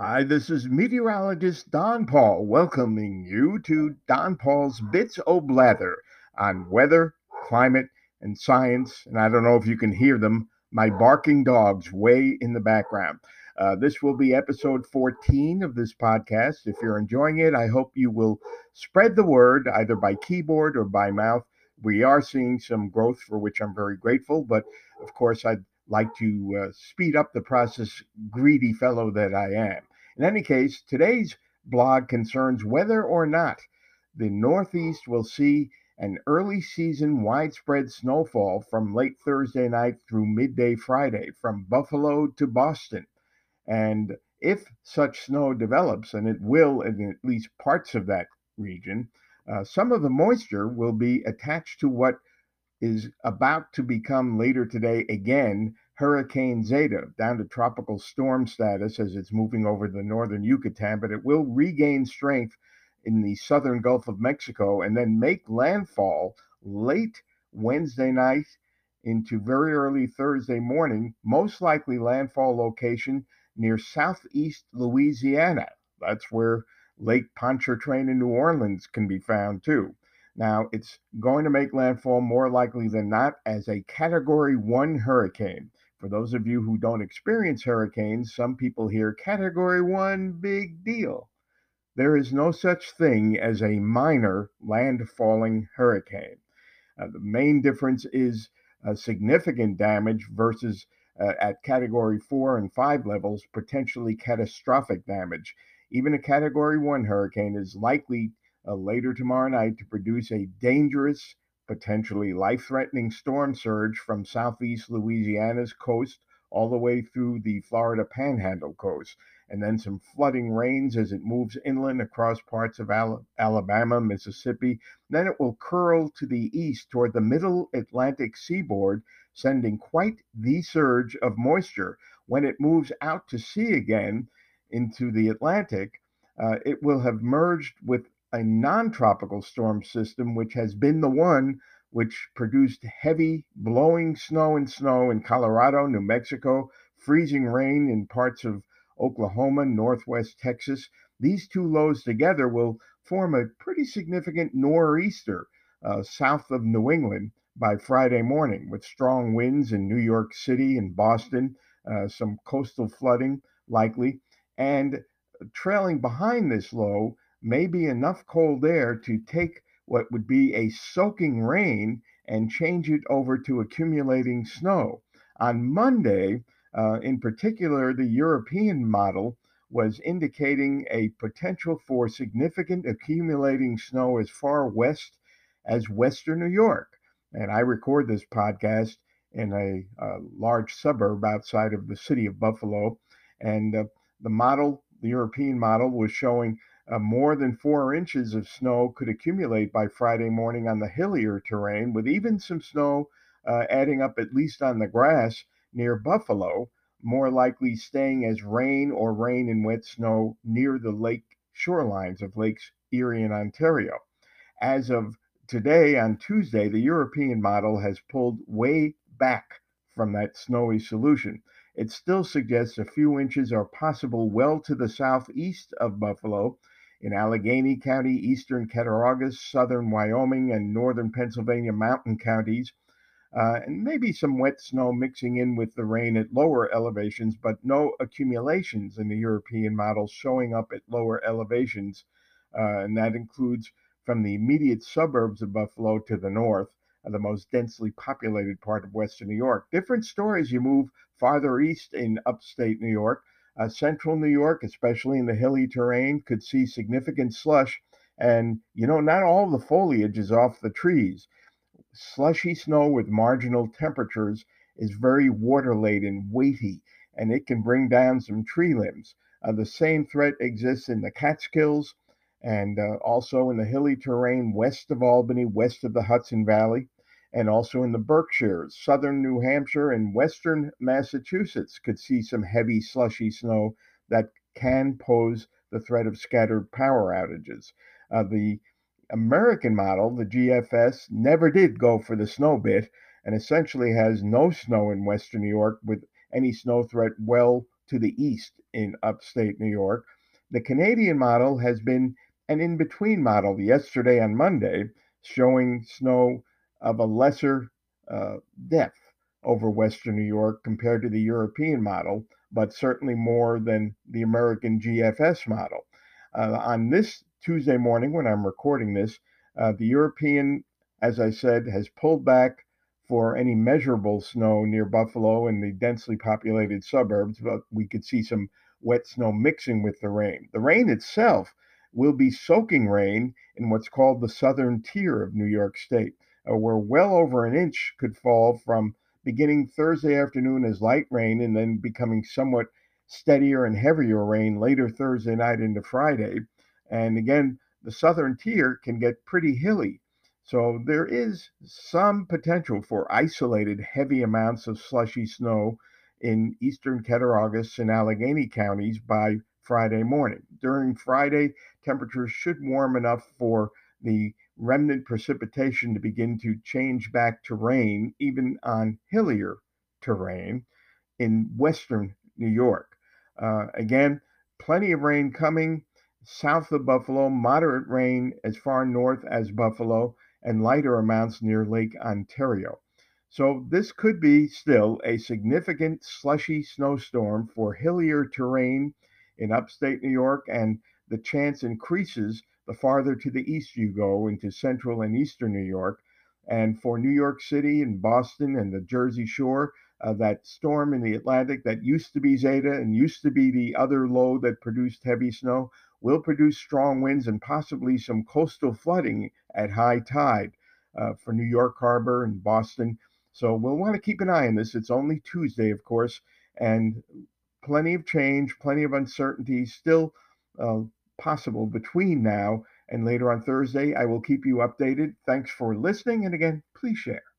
Hi, this is meteorologist Don Paul welcoming you to Don Paul's Bits O' Blather on weather, climate, and science. And I don't know if you can hear them, my barking dogs way in the background. This will be episode 14 of this podcast. If you're enjoying it, I hope you will spread the word either by keyboard or by mouth. We are seeing some growth for which I'm very grateful, but of course I'd like to speed up the process, greedy fellow that I am. In any case, today's blog concerns whether or not the Northeast will see an early season widespread snowfall from late Thursday night through midday Friday, from Buffalo to Boston. And if such snow develops, and it will in at least parts of that region, some of the moisture will be attached to what is about to become later today again Hurricane Zeta, down to tropical storm status as it's moving over the northern Yucatan, but it will regain strength in the southern Gulf of Mexico and then make landfall late Wednesday night into very early Thursday morning, most likely landfall location near southeast Louisiana. That's where Lake Pontchartrain in New Orleans can be found too. Now, it's going to make landfall more likely than not as a Category 1 hurricane. For those of you who don't experience hurricanes, some people hear Category 1, big deal. There is no such thing as a minor landfalling hurricane. The main difference is significant damage versus at Category 4 and 5 levels, potentially catastrophic damage. Even a Category 1 hurricane is likely later tomorrow night to produce a dangerous, potentially life-threatening storm surge from southeast Louisiana's coast all the way through the Florida Panhandle coast, and then some flooding rains as it moves inland across parts of Alabama, Mississippi. Then it will curl to the east toward the middle Atlantic seaboard, sending quite the surge of moisture. When it moves out to sea again into the Atlantic, it will have merged with a non-tropical storm system, which has been the one which produced heavy blowing snow in Colorado, New Mexico, freezing rain in parts of Oklahoma, northwest Texas. These two lows together will form a pretty significant nor'easter south of New England by Friday morning, with strong winds in New York City and Boston, some coastal flooding likely, and trailing behind this low may be enough cold air to take what would be a soaking rain and change it over to accumulating snow. On Monday, in particular, the European model was indicating a potential for significant accumulating snow as far west as western New York. And I record this podcast in a large suburb outside of the city of Buffalo. And the European model was showing more than 4 inches of snow could accumulate by Friday morning on the hillier terrain, with even some snow adding up at least on the grass near Buffalo, more likely staying as rain or rain and wet snow near the lake shorelines of Lakes Erie and Ontario. As of today, on Tuesday, the European model has pulled way back from that snowy solution. It still suggests a few inches are possible well to the southeast of Buffalo, in Allegheny County, eastern Cattaraugus, southern Wyoming, and northern Pennsylvania mountain counties, and maybe some wet snow mixing in with the rain at lower elevations, but no accumulations in the European model showing up at lower elevations, and that includes from the immediate suburbs of Buffalo to the north, the most densely populated part of western New York. Different stories you move farther east in upstate New York. Central New York, especially in the hilly terrain, could see significant slush. And, you know, not all the foliage is off the trees. Slushy snow with marginal temperatures is very water-laden, weighty, and it can bring down some tree limbs. The same threat exists in the Catskills and also in the hilly terrain west of Albany, west of the Hudson Valley, and also in the Berkshires. Southern New Hampshire and western Massachusetts could see some heavy slushy snow that can pose the threat of scattered power outages. The American model, the GFS, never did go for the snow bit and essentially has no snow in western New York, with any snow threat well to the east in upstate New York. The Canadian model has been an in-between model. Yesterday on Monday, showing snow of a lesser depth over western New York compared to the European model, but certainly more than the American GFS model. On this Tuesday morning, when I'm recording this, the European, as I said, has pulled back for any measurable snow near Buffalo and the densely populated suburbs, but we could see some wet snow mixing with the rain. The rain itself will be soaking rain in what's called the southern tier of New York State, where well over an inch could fall from beginning Thursday afternoon as light rain and then becoming somewhat steadier and heavier rain later Thursday night into Friday. And again, the southern tier can get pretty hilly. So there is some potential for isolated heavy amounts of slushy snow in eastern Cattaraugus and Allegheny counties by Friday morning. During Friday, temperatures should warm enough for the remnant precipitation to begin to change back to rain, even on hillier terrain in western New York. Again, plenty of rain coming south of Buffalo, moderate rain as far north as Buffalo, and lighter amounts near Lake Ontario. So this could be still a significant slushy snowstorm for hillier terrain in upstate New York, and the chance increases the farther to the east you go into central and eastern New York. And for New York City and Boston and the Jersey Shore, that storm in the Atlantic that used to be Zeta and used to be the other low that produced heavy snow will produce strong winds and possibly some coastal flooding at high tide for New York Harbor and Boston. So we'll want to keep an eye on this. It's only Tuesday, of course, and plenty of change, plenty of uncertainty still possible between now and later on Thursday. I will keep you updated. Thanks for listening. And again, please share.